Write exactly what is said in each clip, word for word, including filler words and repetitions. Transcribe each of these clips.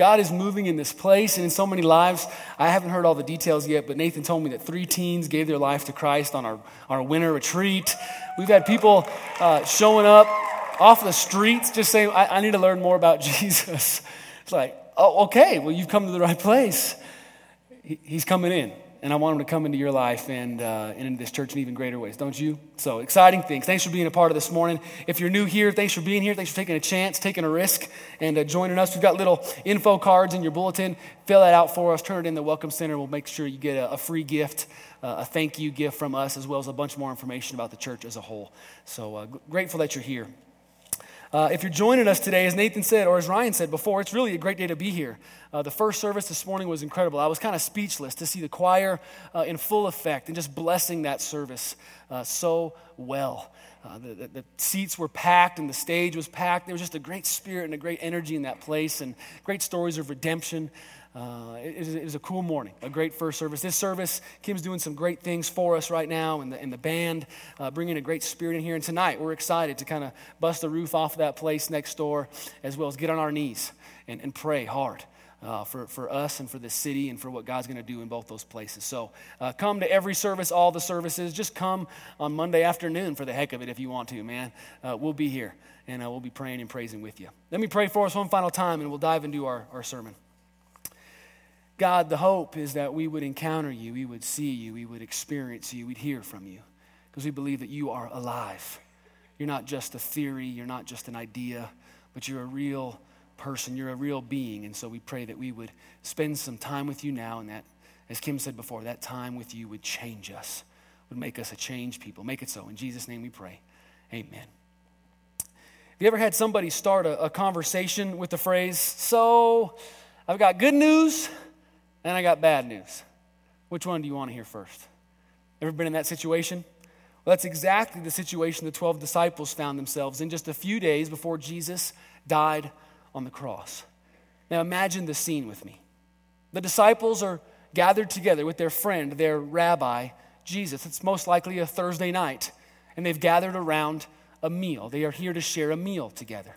God is moving in this place and in so many lives. I haven't heard all the details yet, but Nathan told me that three teens gave their life to Christ on our, our winter retreat. We've had people uh, showing up off the streets just saying, I, I need to learn more about Jesus. It's like, oh, okay, well, you've come to the right place. He, he's coming in. And I want him to come into your life and, uh, and into this church in even greater ways, don't you? So exciting things. Thanks for being a part of this morning. If you're new here, thanks for being here. Thanks for taking a chance, taking a risk, and uh, joining us. We've got little info cards in your bulletin. Fill that out for us. Turn it in the Welcome Center. We'll make sure you get a, a free gift, uh, a thank you gift from us, as well as a bunch more information about the church as a whole. So uh, grateful that you're here. Uh, if you're joining us today, as Nathan said, or as Ryan said before, it's really a great day to be here. Uh, the first service this morning was incredible. I was kind of speechless to see the choir uh, in full effect and just blessing that service uh, so well. Uh, the, the, the seats were packed and the stage was packed. There was just a great spirit and a great energy in that place and great stories of redemption. Uh, it, it was a cool morning, a great first service. This service, Kim's doing some great things for us right now, and the, and the band uh, bringing a great spirit in here. And tonight, we're excited to kind of bust the roof off of that place next door, as well as get on our knees and, and pray hard uh, for, for us and for this city and for what God's going to do in both those places. So uh, come to every service, all the services. Just come on Monday afternoon for the heck of it if you want to, man. Uh, we'll be here, and uh, we'll be praying and praising with you. Let me pray for us one final time, and we'll dive into our, our sermon. God, the hope is that we would encounter you, we would see you, we would experience you, we'd hear from you, because we believe that you are alive. You're not just a theory, you're not just an idea, but you're a real person, you're a real being, and so we pray that we would spend some time with you now, and that, as Kim said before, that time with you would change us, would make us a changed people. Make it so. In Jesus' name we pray, amen. Have you ever had somebody start a, a conversation with the phrase, so I've got good news, and I got bad news? Which one do you want to hear first? Ever been in that situation? Well, that's exactly the situation the twelve disciples found themselves in just a few days before Jesus died on the cross. Now imagine the scene with me. The disciples are gathered together with their friend, their rabbi, Jesus. It's most likely a Thursday night, and they've gathered around a meal. They are here to share a meal together.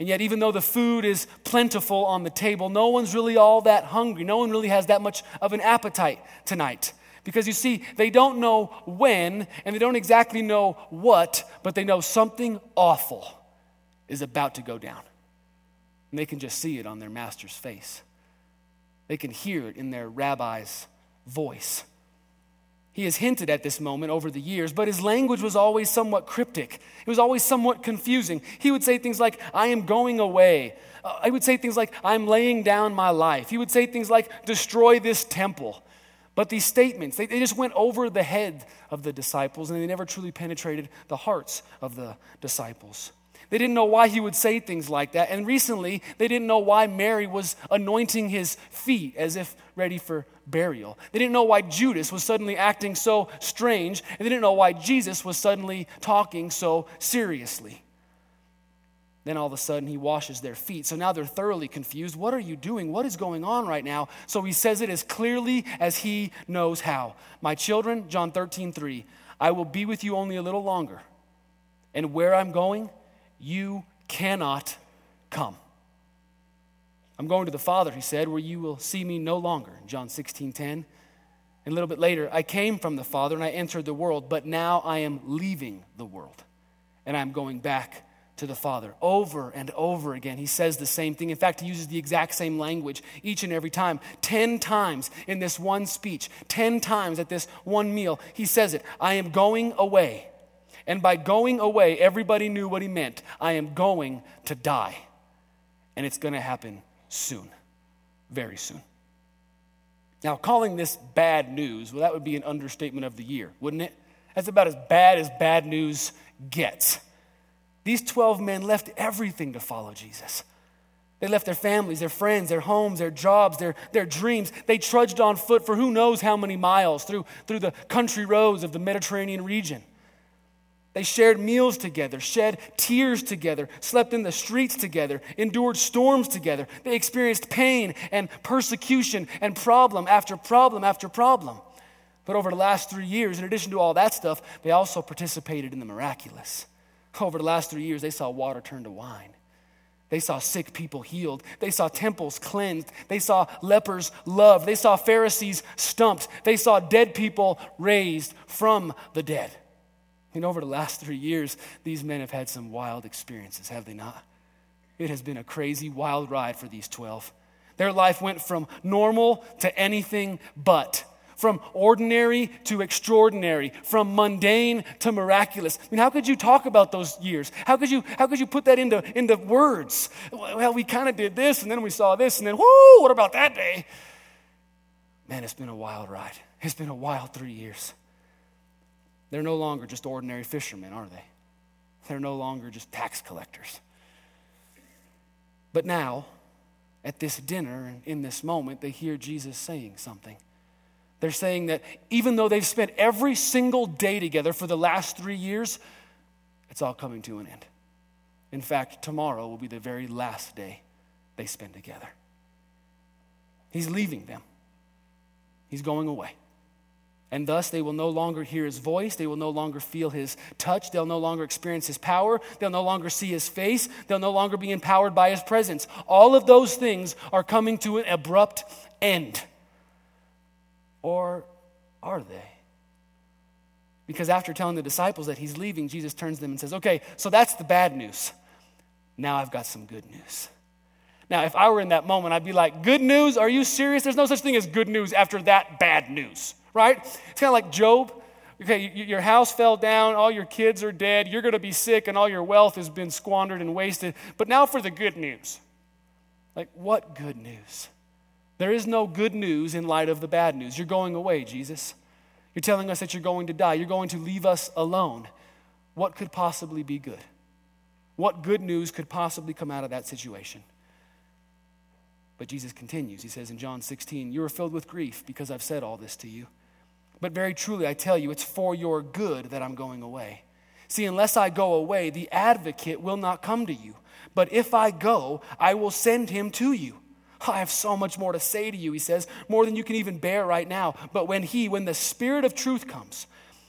And yet, even though the food is plentiful on the table, no one's really all that hungry. No one really has that much of an appetite tonight. Because you see, they don't know when, and they don't exactly know what, but they know something awful is about to go down. And they can just see it on their master's face. They can hear it in their rabbi's voice. He has hinted at this moment over the years, but his language was always somewhat cryptic. It was always somewhat confusing. He would say things like, I am going away. Uh, he would say things like, I'm laying down my life. He would say things like, destroy this temple. But these statements, they, they just went over the head of the disciples, and they never truly penetrated the hearts of the disciples. They didn't know why he would say things like that, and recently they didn't know why Mary was anointing his feet as if ready for burial. They didn't know why Judas was suddenly acting so strange, and they didn't know why Jesus was suddenly talking so seriously. Then all of a sudden he washes their feet, so now they're thoroughly confused. What are you doing? What is going on right now? So he says it as clearly as he knows how. My children, John thirteen three, I will be with you only a little longer, and where I'm going, you cannot come. I'm going to the Father, he said, where you will see me no longer, John sixteen ten. And a little bit later, I came from the Father and I entered the world, but now I am leaving the world and I'm going back to the Father. Over and over again, he says the same thing. In fact, he uses the exact same language each and every time. Ten times in this one speech, ten times at this one meal, he says it, I am going away. And by going away, everybody knew what he meant. I am going to die. And it's going to happen soon, very soon. Now, calling this bad news, well, that would be an understatement of the year, wouldn't it? That's about as bad as bad news gets. These twelve men left everything to follow Jesus. They left their families, their friends, their homes, their jobs, their, their dreams. They trudged on foot for who knows how many miles through, through the country roads of the Mediterranean region. They shared meals together, shed tears together, slept in the streets together, endured storms together. They experienced pain and persecution and problem after problem after problem. But over the last three years, in addition to all that stuff, they also participated in the miraculous. Over the last three years, they saw water turn to wine. They saw sick people healed. They saw temples cleansed. They saw lepers loved. They saw Pharisees stumped. They saw dead people raised from the dead. And over the last three years, these men have had some wild experiences, have they not? It has been a crazy, wild ride for these twelve. Their life went from normal to anything but, from ordinary to extraordinary, from mundane to miraculous. I mean, how could you talk about those years? How could you how could you put that into, into words? Well, we kind of did this, and then we saw this, and then, whoo, what about that day? Man, it's been a wild ride. It's been a wild three years. They're no longer just ordinary fishermen, are they? They're no longer just tax collectors. But now, at this dinner, and in this moment, they hear Jesus saying something. They're saying that even though they've spent every single day together for the last three years, it's all coming to an end. In fact, tomorrow will be the very last day they spend together. He's leaving them. He's going away. And thus, they will no longer hear his voice. They will no longer feel his touch. They'll no longer experience his power. They'll no longer see his face. They'll no longer be empowered by his presence. All of those things are coming to an abrupt end. Or are they? Because after telling the disciples that he's leaving, Jesus turns to them and says, okay, so that's the bad news. Now I've got some good news. Now, if I were in that moment, I'd be like, good news? Are you serious? There's no such thing as good news after that bad news. Right? It's kind of like Job. Okay, your house fell down, all your kids are dead, you're going to be sick, and all your wealth has been squandered and wasted. But now for the good news. Like, what good news? There is no good news in light of the bad news. You're going away, Jesus. You're telling us that you're going to die. You're going to leave us alone. What could possibly be good? What good news could possibly come out of that situation? But Jesus continues. He says in John sixteen, you are filled with grief because I've said all this to you. But very truly, I tell you, it's for your good that I'm going away. See, unless I go away, the advocate will not come to you. But if I go, I will send him to you. I have so much more to say to you, he says, more than you can even bear right now. But when he, when the Spirit of truth comes,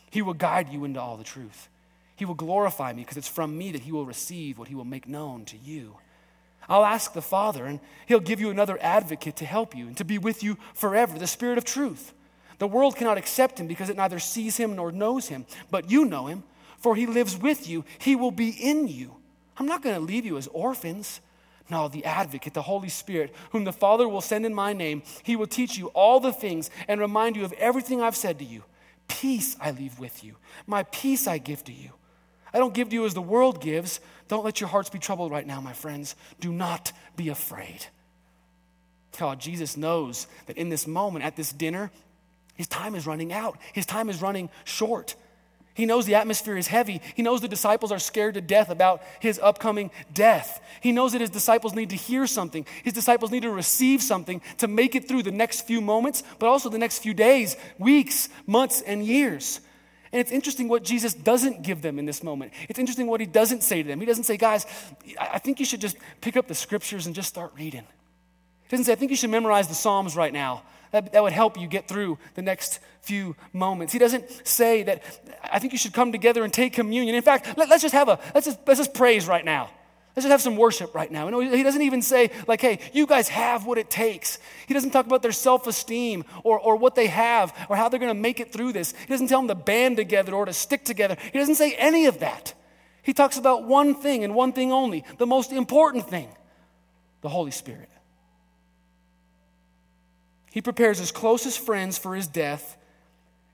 he will guide you into all the truth. He will glorify me because it's from me that he will receive what he will make known to you. I'll ask the Father, and he'll give you another advocate to help you and to be with you forever, the Spirit of truth. The world cannot accept him because it neither sees him nor knows him, but you know him, for he lives with you. He will be in you. I'm not going to leave you as orphans. No, the advocate, the Holy Spirit, whom the Father will send in my name, he will teach you all the things and remind you of everything I've said to you. Peace I leave with you. My peace I give to you. I don't give to you as the world gives. Don't let your hearts be troubled right now, my friends. Do not be afraid. Oh, Jesus knows that in this moment, at this dinner, his time is running out. His time is running short. He knows the atmosphere is heavy. He knows the disciples are scared to death about his upcoming death. He knows that his disciples need to hear something. His disciples need to receive something to make it through the next few moments, but also the next few days, weeks, months, and years. And it's interesting what Jesus doesn't give them in this moment. It's interesting what he doesn't say to them. He doesn't say, guys, I think you should just pick up the scriptures and just start reading. He doesn't say, I think you should memorize the Psalms right now. That, that would help you get through the next few moments. He doesn't say that, I think you should come together and take communion. In fact, let, let's just have a, let's just, let's just praise right now. Let's just have some worship right now. You know, he doesn't even say, like, hey, you guys have what it takes. He doesn't talk about their self-esteem or, or what they have or how they're going to make it through this. He doesn't tell them to band together or to stick together. He doesn't say any of that. He talks about one thing and one thing only, the most important thing, the Holy Spirit. He prepares his closest friends for his death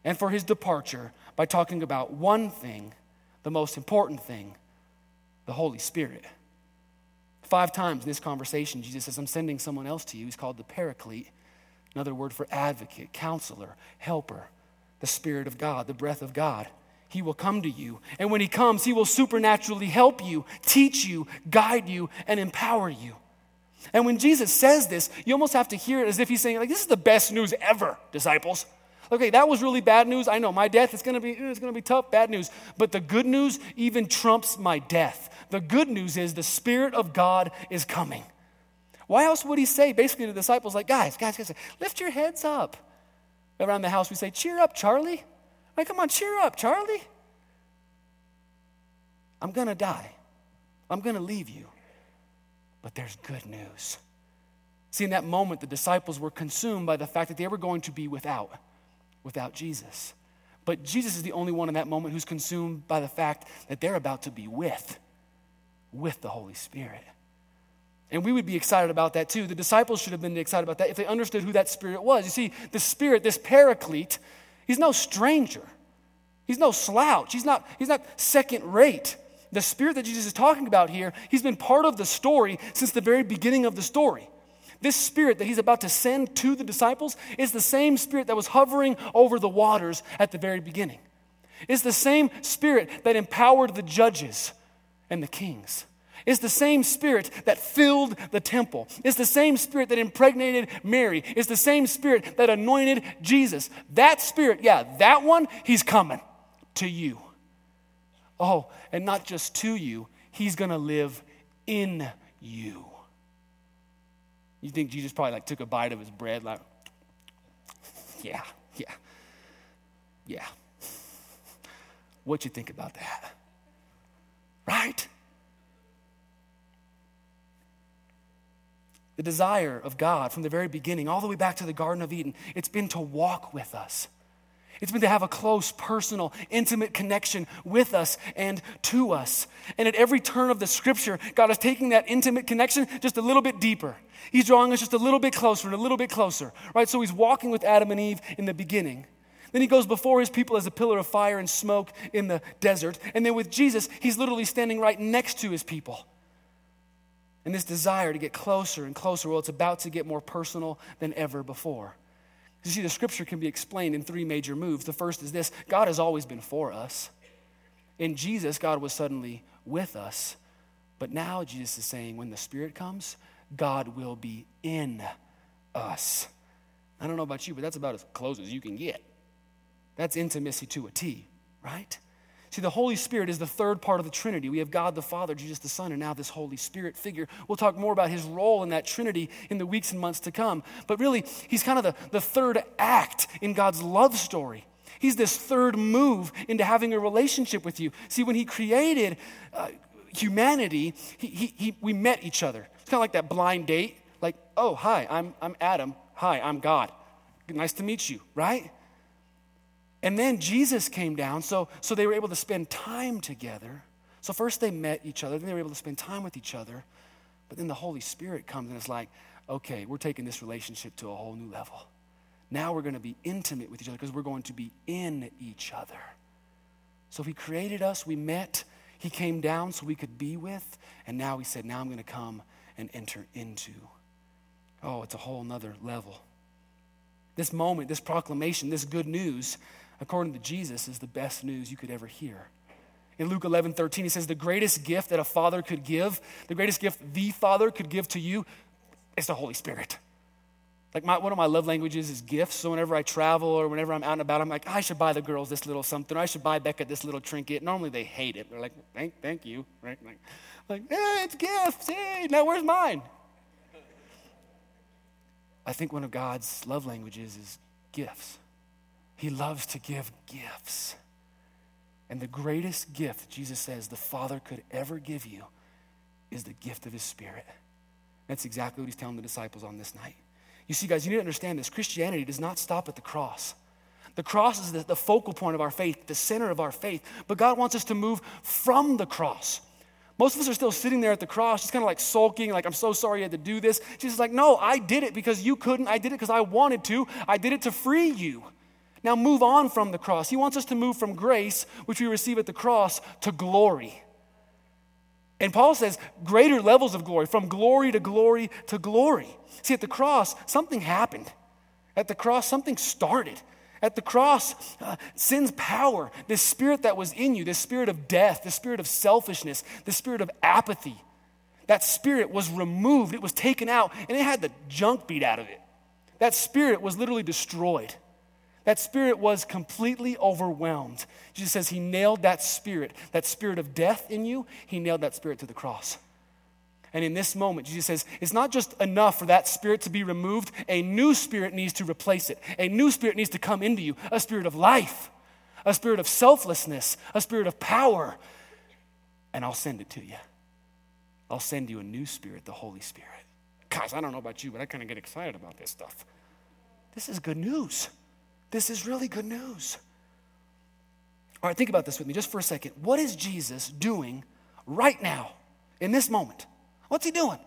and for his departure by talking about one thing, the most important thing, the Holy Spirit. Five times in this conversation, Jesus says, I'm sending someone else to you. He's called the Paraclete, another word for advocate, counselor, helper, the Spirit of God, the breath of God. He will come to you. And when he comes, he will supernaturally help you, teach you, guide you, and empower you. And when Jesus says this, you almost have to hear it as if he's saying, like, this is the best news ever, disciples. Okay, that was really bad news. I know my death is going to be it's going to be tough, bad news. But the good news even trumps my death. The good news is the Spirit of God is coming. Why else would he say basically to the disciples, like, guys, guys, guys, lift your heads up. Around the house we say, cheer up, Charlie. Like, come on, cheer up, Charlie. I'm going to die. I'm going to leave you. But there's good news. See, in that moment, the disciples were consumed by the fact that they were going to be without, without Jesus. But Jesus is the only one in that moment who's consumed by the fact that they're about to be with, with the Holy Spirit. And we would be excited about that too. The disciples should have been excited about that if they understood who that Spirit was. You see, the Spirit, this paraclete, he's no stranger. He's no slouch. He's not, he's not second rate. The Spirit that Jesus is talking about here, he's been part of the story since the very beginning of the story. This Spirit that he's about to send to the disciples is the same Spirit that was hovering over the waters at the very beginning. It's the same Spirit that empowered the judges and the kings. It's the same Spirit that filled the temple. It's the same Spirit that impregnated Mary. It's the same Spirit that anointed Jesus. That Spirit, yeah, that one, he's coming to you. Oh, and not just to you, he's going to live in you. You think Jesus probably like took a bite of his bread, like, yeah, yeah, yeah. What you think about that? Right? The desire of God from the very beginning, all the way back to the Garden of Eden, it's been to walk with us. It's been to have a close, personal, intimate connection with us and to us. And at every turn of the scripture, God is taking that intimate connection just a little bit deeper. He's drawing us just a little bit closer and a little bit closer, right? So he's walking with Adam and Eve in the beginning. Then he goes before his people as a pillar of fire and smoke in the desert. And then with Jesus, he's literally standing right next to his people. And this desire to get closer and closer, well, it's about to get more personal than ever before. You see, the scripture can be explained in three major moves. The first is this: God has always been for us. In Jesus, God was suddenly with us. But now Jesus is saying when the Spirit comes, God will be in us. I don't know about you, but that's about as close as you can get. That's intimacy to a T, right? See, the Holy Spirit is the third part of the Trinity. We have God the Father, Jesus the Son, and now this Holy Spirit figure. We'll talk more about his role in that Trinity in the weeks and months to come. But really, he's kind of the, the third act in God's love story. He's this third move into having a relationship with you. See, when he created uh, humanity, he, he, he, we met each other. It's kind of like that blind date. Like, oh, hi, I'm I'm Adam. Hi, I'm God. Nice to meet you, right? And then Jesus came down, so, so they were able to spend time together. So first they met each other, then they were able to spend time with each other. But then the Holy Spirit comes and it's like, okay, we're taking this relationship to a whole new level. Now we're going to be intimate with each other because we're going to be in each other. So he created us, we met, he came down so we could be with, and now he said, now I'm going to come and enter into. Oh, it's a whole nother level. This moment, this proclamation, this good news, according to Jesus, is the best news you could ever hear. In Luke eleven thirteen, he says, the greatest gift that a father could give, the greatest gift the Father could give to you is the Holy Spirit. Like my, one of my love languages is gifts. So whenever I travel or whenever I'm out and about, I'm like, I should buy the girls this little something. Or I should buy Becca this little trinket. Normally they hate it. They're like, thank thank you. Right? Like, like eh, it's gifts. Hey, now where's mine? I think one of God's love languages is gifts. He loves to give gifts. And the greatest gift, Jesus says, the Father could ever give you is the gift of his Spirit. That's exactly what he's telling the disciples on this night. You see, guys, you need to understand this. Christianity does not stop at the cross. The cross is the, the focal point of our faith, the center of our faith. But God wants us to move from the cross. Most of us are still sitting there at the cross, just kind of like sulking, like, I'm so sorry I had to do this. Jesus is like, no, I did it because you couldn't. I did it because I wanted to. I did it to free you. Now move on from the cross. He wants us to move from grace, which we receive at the cross, to glory. And Paul says greater levels of glory, from glory to glory to glory. See, at the cross, something happened. At the cross, something started. At the cross, uh, sin's power, this spirit that was in you, this spirit of death, this spirit of selfishness, this spirit of apathy, that spirit was removed, it was taken out, and it had the junk beat out of it. That spirit was literally destroyed. That spirit was completely overwhelmed. Jesus says he nailed that spirit, that spirit of death in you, he nailed that spirit to the cross. And in this moment, Jesus says, it's not just enough for that spirit to be removed. A new spirit needs to replace it. A new spirit needs to come into you, a spirit of life, a spirit of selflessness, a spirit of power, and I'll send it to you. I'll send you a new spirit, the Holy Spirit. Guys, I don't know about you, but I kind of get excited about this stuff. This is good news. This is really good news. All right, think about this with me just for a second. What is Jesus doing right now in this moment? What's he doing?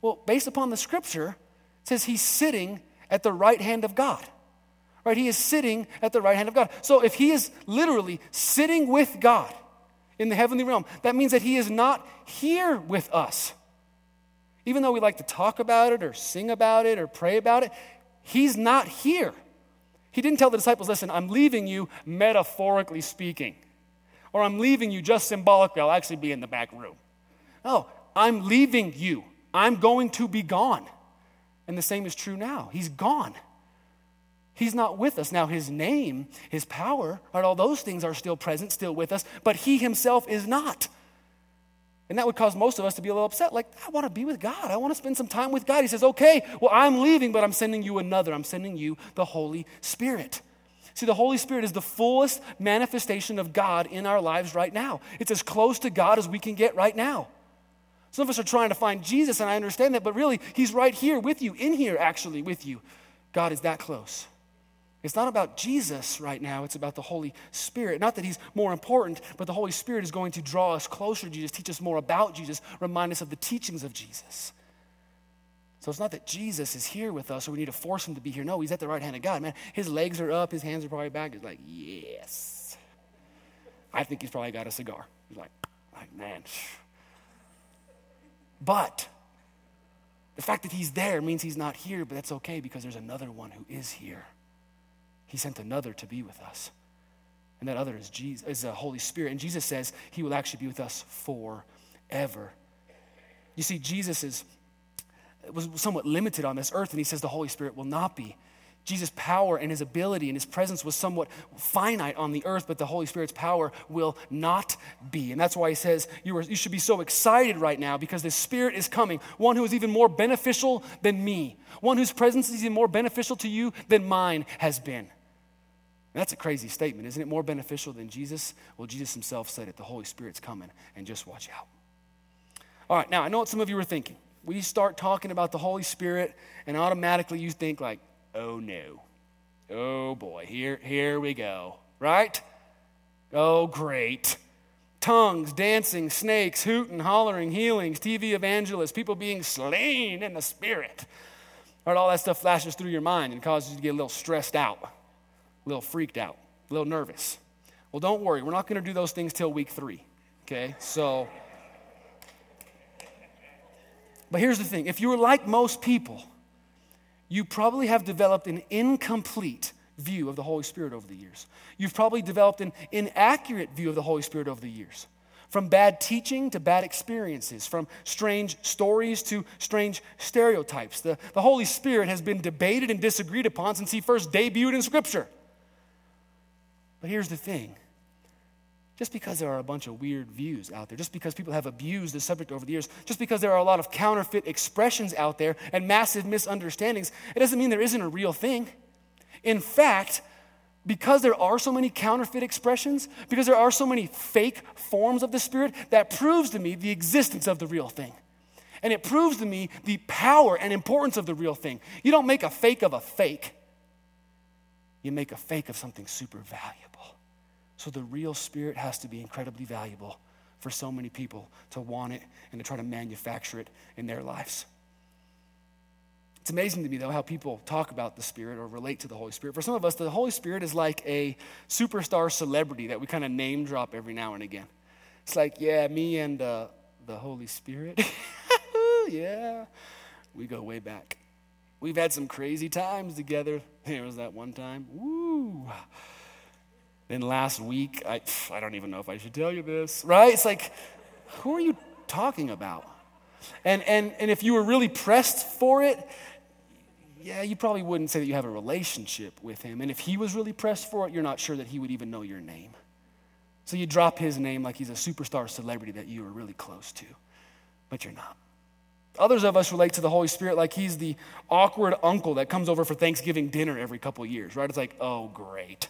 Well, based upon the scripture, it says he's sitting at the right hand of God. Right? He is sitting at the right hand of God. So if he is literally sitting with God in the heavenly realm, that means that he is not here with us. Even though we like to talk about it or sing about it or pray about it, he's not here. He didn't tell the disciples, listen, I'm leaving you metaphorically speaking, or I'm leaving you just symbolically. I'll actually be in the back room. No, I'm leaving you. I'm going to be gone. And the same is true now. He's gone. He's not with us. Now, his name, his power, right, all those things are still present, still with us, but he himself is not. And that would cause most of us to be a little upset. Like, I want to be with God. I want to spend some time with God. He says, okay, well, I'm leaving, but I'm sending you another. I'm sending you the Holy Spirit. See, the Holy Spirit is the fullest manifestation of God in our lives right now. It's as close to God as we can get right now. Some of us are trying to find Jesus, and I understand that, but really, he's right here with you, in here actually with you. God is that close. It's not about Jesus right now, it's about the Holy Spirit. Not that he's more important, but the Holy Spirit is going to draw us closer to Jesus, teach us more about Jesus, remind us of the teachings of Jesus. So it's not that Jesus is here with us, or we need to force him to be here. No, he's at the right hand of God. Man, his legs are up, his hands are probably back. He's like, yes. I think he's probably got a cigar. He's like, like man, but the fact that he's there means he's not here, but that's okay because there's another one who is here. He sent another to be with us. And that other is Jesus, is the Holy Spirit. And Jesus says he will actually be with us forever. You see, Jesus is was somewhat limited on this earth, and he says the Holy Spirit will not be. Jesus' power and his ability and his presence was somewhat finite on the earth, but the Holy Spirit's power will not be. And that's why he says you, are, you should be so excited right now because the Spirit is coming, one who is even more beneficial than me, one whose presence is even more beneficial to you than mine has been. And that's a crazy statement, isn't it? More beneficial than Jesus? Well, Jesus himself said it. The Holy Spirit's coming, and just watch out. All right, now I know what some of you were thinking. We start talking about the Holy Spirit, and automatically you think like, oh no, oh boy, here, here we go, right? Oh great, tongues, dancing, snakes, hooting, hollering, healings, T V evangelists, people being slain in the Spirit. All right, all that stuff flashes through your mind and causes you to get a little stressed out, a little freaked out, a little nervous. Well, don't worry, we're not going to do those things till week three, okay? So, but here's the thing, if you were like most people, you probably have developed an incomplete view of the Holy Spirit over the years. You've probably developed an inaccurate view of the Holy Spirit over the years. From bad teaching to bad experiences, from strange stories to strange stereotypes. The, the Holy Spirit has been debated and disagreed upon since he first debuted in Scripture. But here's the thing. Just because there are a bunch of weird views out there, just because people have abused the subject over the years, just because there are a lot of counterfeit expressions out there and massive misunderstandings, it doesn't mean there isn't a real thing. In fact, because there are so many counterfeit expressions, because there are so many fake forms of the Spirit, that proves to me the existence of the real thing. And it proves to me the power and importance of the real thing. You don't make a fake of a fake. You make a fake of something super valuable. So the real Spirit has to be incredibly valuable for so many people to want it and to try to manufacture it in their lives. It's amazing to me, though, how people talk about the Spirit or relate to the Holy Spirit. For some of us, the Holy Spirit is like a superstar celebrity that we kind of name drop every now and again. It's like, yeah, me and uh, the Holy Spirit, yeah, we go way back. We've had some crazy times together. There was that one time, woo. Then last week, I I don't even know if I should tell you this, right? It's like, who are you talking about? And and and if you were really pressed for it, yeah, you probably wouldn't say that you have a relationship with him. And if he was really pressed for it, you're not sure that he would even know your name. So you drop his name like he's a superstar celebrity that you are really close to, but you're not. Others of us relate to the Holy Spirit like he's the awkward uncle that comes over for Thanksgiving dinner every couple years, right? It's like, oh, great.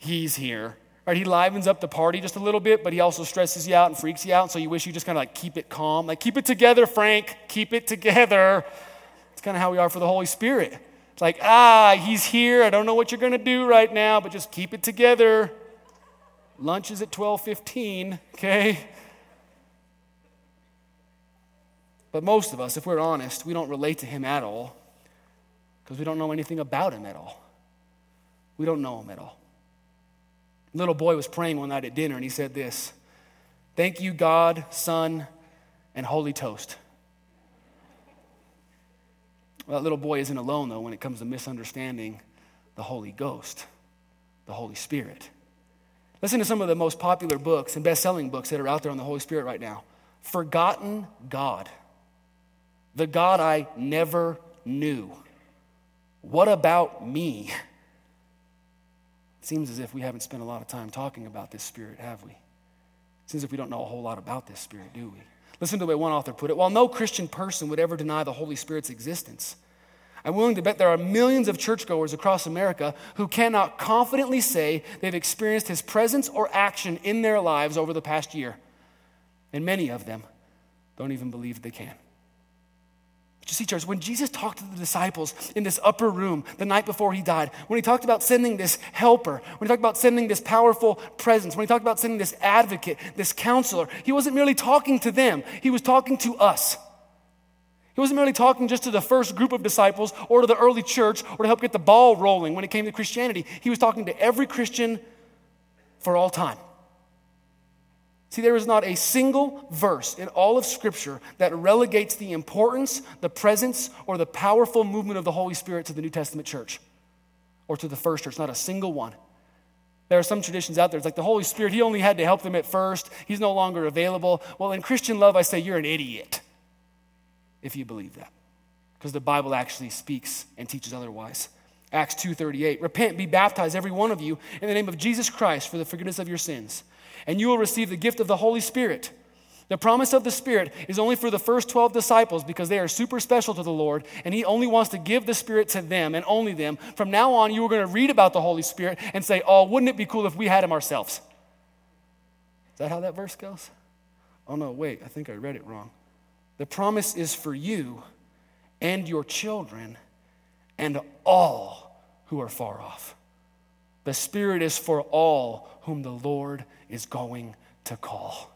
He's here. Right? He livens up the party just a little bit, but he also stresses you out and freaks you out. And so you wish you just kind of like keep it calm. Like, keep it together, Frank. Keep it together. It's kind of how we are for the Holy Spirit. It's like, ah, he's here. I don't know what you're going to do right now, but just keep it together. Lunch is at twelve fifteen, okay? But most of us, if we're honest, we don't relate to him at all because we don't know anything about him at all. We don't know him at all. A little boy was praying one night at dinner, and he said this: "Thank you, God, Son, and Holy Toast." Well, that little boy isn't alone, though, when it comes to misunderstanding the Holy Ghost, the Holy Spirit. Listen to some of the most popular books and best-selling books that are out there on the Holy Spirit right now. Forgotten God, the God I never knew. What about me? It seems as if we haven't spent a lot of time talking about this Spirit, have we? It seems as if we don't know a whole lot about this Spirit, do we? Listen to the way one author put it. While no Christian person would ever deny the Holy Spirit's existence, I'm willing to bet there are millions of churchgoers across America who cannot confidently say they've experienced his presence or action in their lives over the past year. And many of them don't even believe they can. But you see, church, when Jesus talked to the disciples in this upper room the night before he died, when he talked about sending this helper, when he talked about sending this powerful presence, when he talked about sending this advocate, this counselor, he wasn't merely talking to them, he was talking to us. He wasn't merely talking just to the first group of disciples or to the early church or to help get the ball rolling when it came to Christianity. He was talking to every Christian for all time. See, there is not a single verse in all of Scripture that relegates the importance, the presence, or the powerful movement of the Holy Spirit to the New Testament church or to the first church, not a single one. There are some traditions out there, it's like the Holy Spirit, he only had to help them at first. He's no longer available. Well, in Christian love, I say you're an idiot if you believe that, because the Bible actually speaks and teaches otherwise. Acts two thirty-eight, repent, be baptized, every one of you, in the name of Jesus Christ for the forgiveness of your sins, and you will receive the gift of the Holy Spirit. The promise of the Spirit is only for the first twelve disciples because they are super special to the Lord, and he only wants to give the Spirit to them and only them. From now on, you are going to read about the Holy Spirit and say, oh, wouldn't it be cool if we had him ourselves? Is that how that verse goes? Oh, no, wait, I think I read it wrong. The promise is for you and your children and all who are far off. The Spirit is for all whom the Lord is going to call.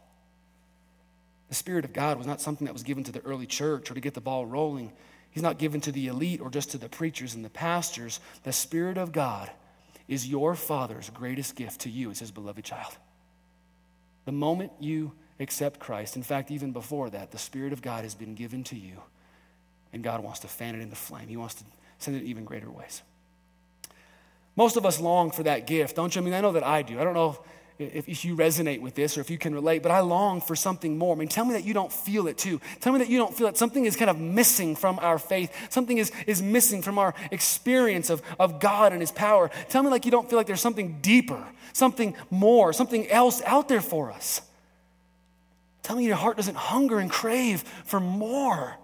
The Spirit of God was not something that was given to the early church or to get the ball rolling. He's not given to the elite or just to the preachers and the pastors. The Spirit of God is your Father's greatest gift to you as his beloved child. The moment you accept Christ, in fact, even before that, the Spirit of God has been given to you, and God wants to fan it into flame. He wants to send it in even greater ways. Most of us long for that gift, don't you? I mean, I know that I do. I don't know if, if you resonate with this or if you can relate, but I long for something more. I mean, tell me that you don't feel it too. Tell me that you don't feel it. Something is kind of missing from our faith. Something is, is missing from our experience of, of God and his power. Tell me like you don't feel like there's something deeper, something more, something else out there for us. Tell me your heart doesn't hunger and crave for more.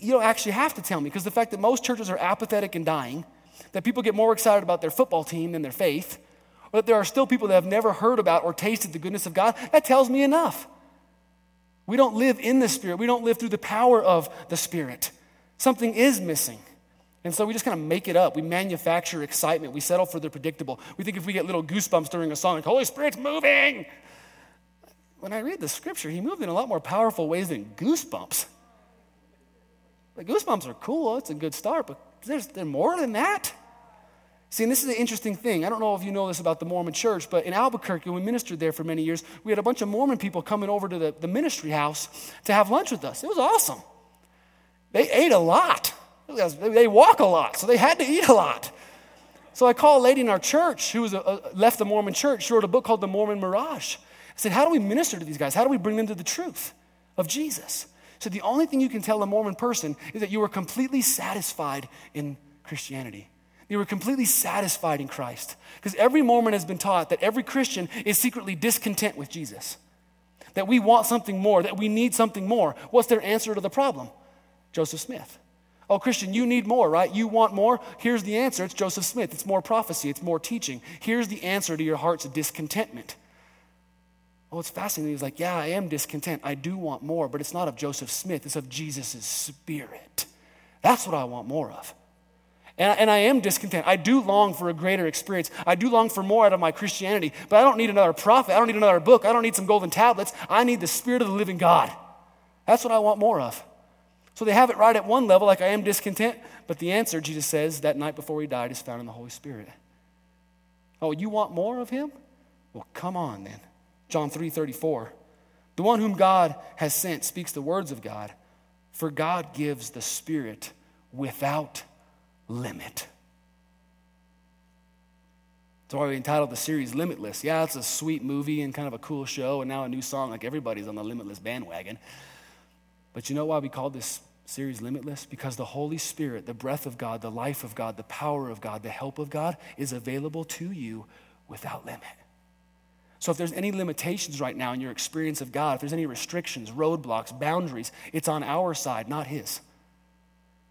You don't actually have to tell me, because the fact that most churches are apathetic and dying, that people get more excited about their football team than their faith, or that there are still people that have never heard about or tasted the goodness of God, that tells me enough. We don't live in the Spirit. We don't live through the power of the Spirit. Something is missing. And so we just kind of make it up. We manufacture excitement. We settle for the predictable. We think if we get little goosebumps during a song, like, Holy Spirit's moving. When I read the Scripture, he moved in a lot more powerful ways than goosebumps. The goosebumps are cool. It's a good start, but there's, there's more than that. See, and this is an interesting thing. I don't know if you know this about the Mormon church, but in Albuquerque, when we ministered there for many years, we had a bunch of Mormon people coming over to the, the ministry house to have lunch with us. It was awesome. They ate a lot. They walk a lot, so they had to eat a lot. So I called a lady in our church who was a, a, left the Mormon church. She wrote a book called The Mormon Mirage. I said, how do we minister to these guys? How do we bring them to the truth of Jesus? So the only thing you can tell a Mormon person is that you were completely satisfied in Christianity. You were completely satisfied in Christ. Because every Mormon has been taught that every Christian is secretly discontent with Jesus. That we want something more, that we need something more. What's their answer to the problem? Joseph Smith. Oh, Christian, you need more, right? You want more? Here's the answer. It's Joseph Smith. It's more prophecy. It's more teaching. Here's the answer to your heart's discontentment. Oh, it's fascinating. He's like, yeah, I am discontent. I do want more, but it's not of Joseph Smith. It's of Jesus' Spirit. That's what I want more of. And, and I am discontent. I do long for a greater experience. I do long for more out of my Christianity, but I don't need another prophet. I don't need another book. I don't need some golden tablets. I need the Spirit of the living God. That's what I want more of. So they have it right at one level, like I am discontent, but the answer, Jesus says, that night before he died is found in the Holy Spirit. Oh, you want more of him? Well, come on then. John three thirty-four, the one whom God has sent speaks the words of God, for God gives the Spirit without limit. That's why we entitled the series Limitless. Yeah, it's a sweet movie and kind of a cool show and now a new song, like everybody's on the Limitless bandwagon. But you know why we called this series Limitless? Because the Holy Spirit, the breath of God, the life of God, the power of God, the help of God is available to you without limit. So if there's any limitations right now in your experience of God, if there's any restrictions, roadblocks, boundaries, it's on our side, not his.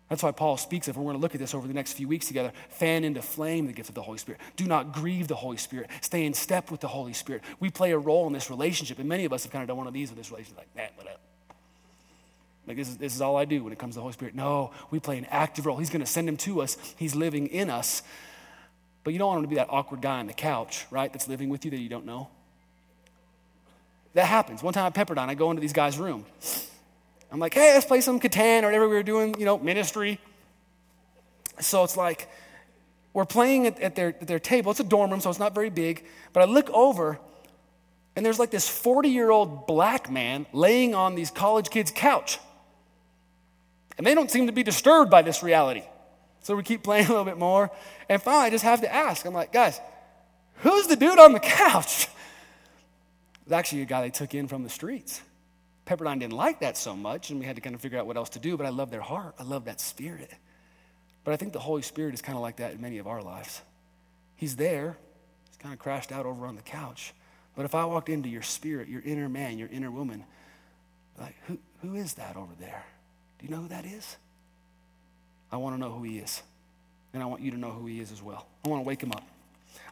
That's why Paul speaks of, and we're going to look at this over the next few weeks together, fan into flame the gift of the Holy Spirit. Do not grieve the Holy Spirit. Stay in step with the Holy Spirit. We play a role in this relationship, and many of us have kind of done one of these with this relationship, like, nah, what up? Like, this is, this is all I do when it comes to the Holy Spirit. No, we play an active role. He's going to send him to us. He's living in us. But you don't want him to be that awkward guy on the couch, right, that's living with you that you don't know. That happens. One time at Pepperdine, I go into these guys' room. I'm like, hey, let's play some Catan or whatever we were doing, you know, ministry. So it's like we're playing at, at, their, at their table. It's a dorm room, so it's not very big. But I look over, and there's like this forty-year-old black man laying on these college kids' couch. And they don't seem to be disturbed by this reality. So we keep playing a little bit more. And finally, I just have to ask. I'm like, guys, who's the dude on the couch? It was actually a guy they took in from the streets. Pepperdine didn't like that so much, and we had to kind of figure out what else to do, but I love their heart. I love that spirit. But I think the Holy Spirit is kind of like that in many of our lives. He's there. He's kind of crashed out over on the couch. But if I walked into your spirit, your inner man, your inner woman, like, who who is that over there? Do you know who that is? I want to know who he is, and I want you to know who he is as well. I want to wake him up.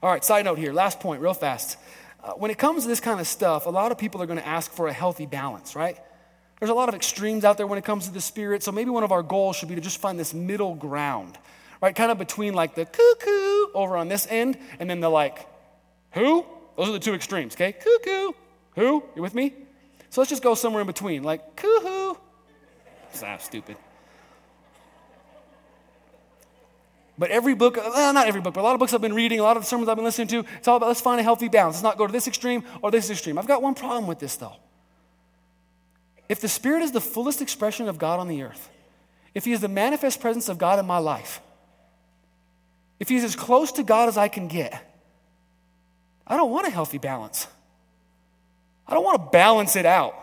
All right, side note here, last point, real fast. Uh, when it comes to this kind of stuff, a lot of people are going to ask for a healthy balance, right? There's a lot of extremes out there when it comes to the spirit, so maybe one of our goals should be to just find this middle ground, right? Kind of between like the cuckoo over on this end, and then the like, who? Those are the two extremes, okay? Cuckoo, who? You with me? So let's just go somewhere in between, like coo-hoo. That's stupid. But every book, well, not every book, but a lot of books I've been reading, a lot of the sermons I've been listening to, it's all about let's find a healthy balance. Let's not go to this extreme or this extreme. I've got one problem with this, though. If the Spirit is the fullest expression of God on the earth, if he is the manifest presence of God in my life, if he's as close to God as I can get, I don't want a healthy balance. I don't want to balance it out.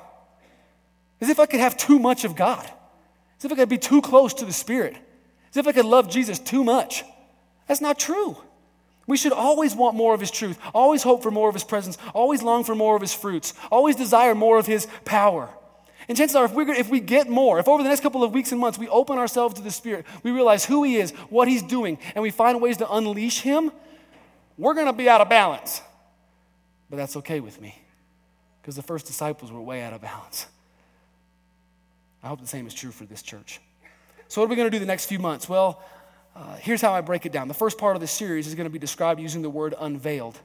As if I could have too much of God. As if I could be too close to the Spirit. As if I could love Jesus too much. That's not true. We should always want more of his truth, always hope for more of his presence, always long for more of his fruits, always desire more of his power. And chances are, if, we're, if we get more, if over the next couple of weeks and months we open ourselves to the Spirit, we realize who he is, what he's doing, and we find ways to unleash him, we're going to be out of balance. But that's okay with me, because the first disciples were way out of balance. I hope the same is true for this church. So what are we going to do the next few months? Well, uh, here's how I break it down. The first part of the series is going to be described using the word unveiled.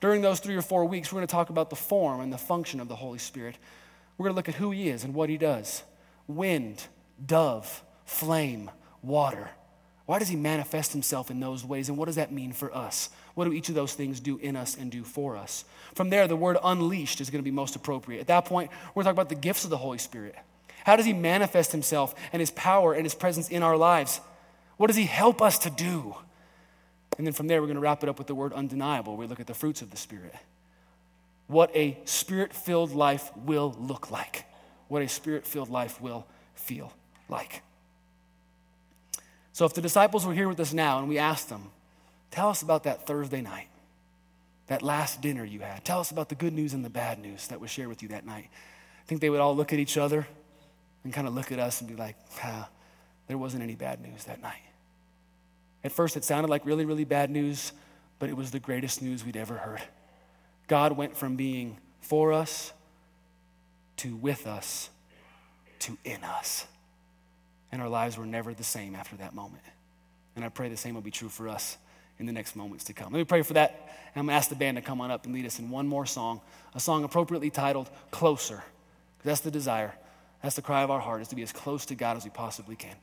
During those three or four weeks, we're going to talk about the form and the function of the Holy Spirit. We're going to look at who he is and what he does. Wind, dove, flame, water. Why does he manifest himself in those ways, and what does that mean for us? What do each of those things do in us and do for us? From there, the word unleashed is going to be most appropriate. At that point, we're going to talk about the gifts of the Holy Spirit. How does he manifest himself and his power and his presence in our lives? What does he help us to do? And then from there, we're going to wrap it up with the word undeniable. We look at the fruits of the Spirit. What a Spirit-filled life will look like. What a Spirit-filled life will feel like. So if the disciples were here with us now and we asked them, tell us about that Thursday night, that last dinner you had. Tell us about the good news and the bad news that was shared with you that night. I think they would all look at each other and kind of look at us and be like, ah, there wasn't any bad news that night. At first, it sounded like really, really bad news, but it was the greatest news we'd ever heard. God went from being for us to with us to in us. And our lives were never the same after that moment. And I pray the same will be true for us in the next moments to come. Let me pray for that. And I'm going to ask the band to come on up and lead us in one more song, a song appropriately titled Closer. That's the desire. That's the cry of our heart, is to be as close to God as we possibly can.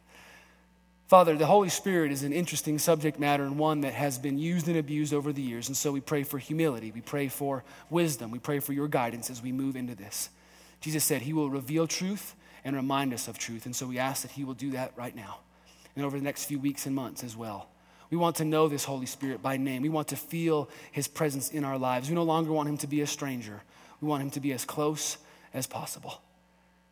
Father, the Holy Spirit is an interesting subject matter and one that has been used and abused over the years. And so we pray for humility. We pray for wisdom. We pray for your guidance as we move into this. Jesus said he will reveal truth and remind us of truth. And so we ask that he will do that right now and over the next few weeks and months as well. We want to know this Holy Spirit by name. We want to feel his presence in our lives. We no longer want him to be a stranger. We want him to be as close as possible.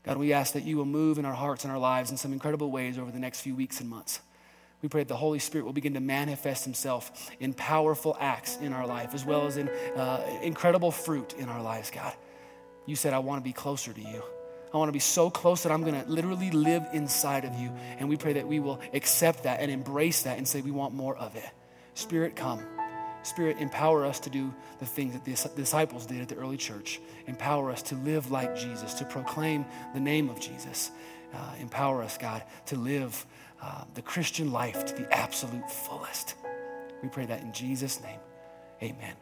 God, we ask that you will move in our hearts and our lives in some incredible ways over the next few weeks and months. We pray that the Holy Spirit will begin to manifest himself in powerful acts in our life, as well as in uh, incredible fruit in our lives, God. You said, I want to be closer to you. I want to be so close that I'm going to literally live inside of you. And we pray that we will accept that and embrace that and say, we want more of it. Spirit, come. Spirit, empower us to do the things that the disciples did at the early church. Empower us to live like Jesus, to proclaim the name of Jesus. Uh, empower us, God, to live uh, the Christian life to the absolute fullest. We pray that in Jesus' name, amen.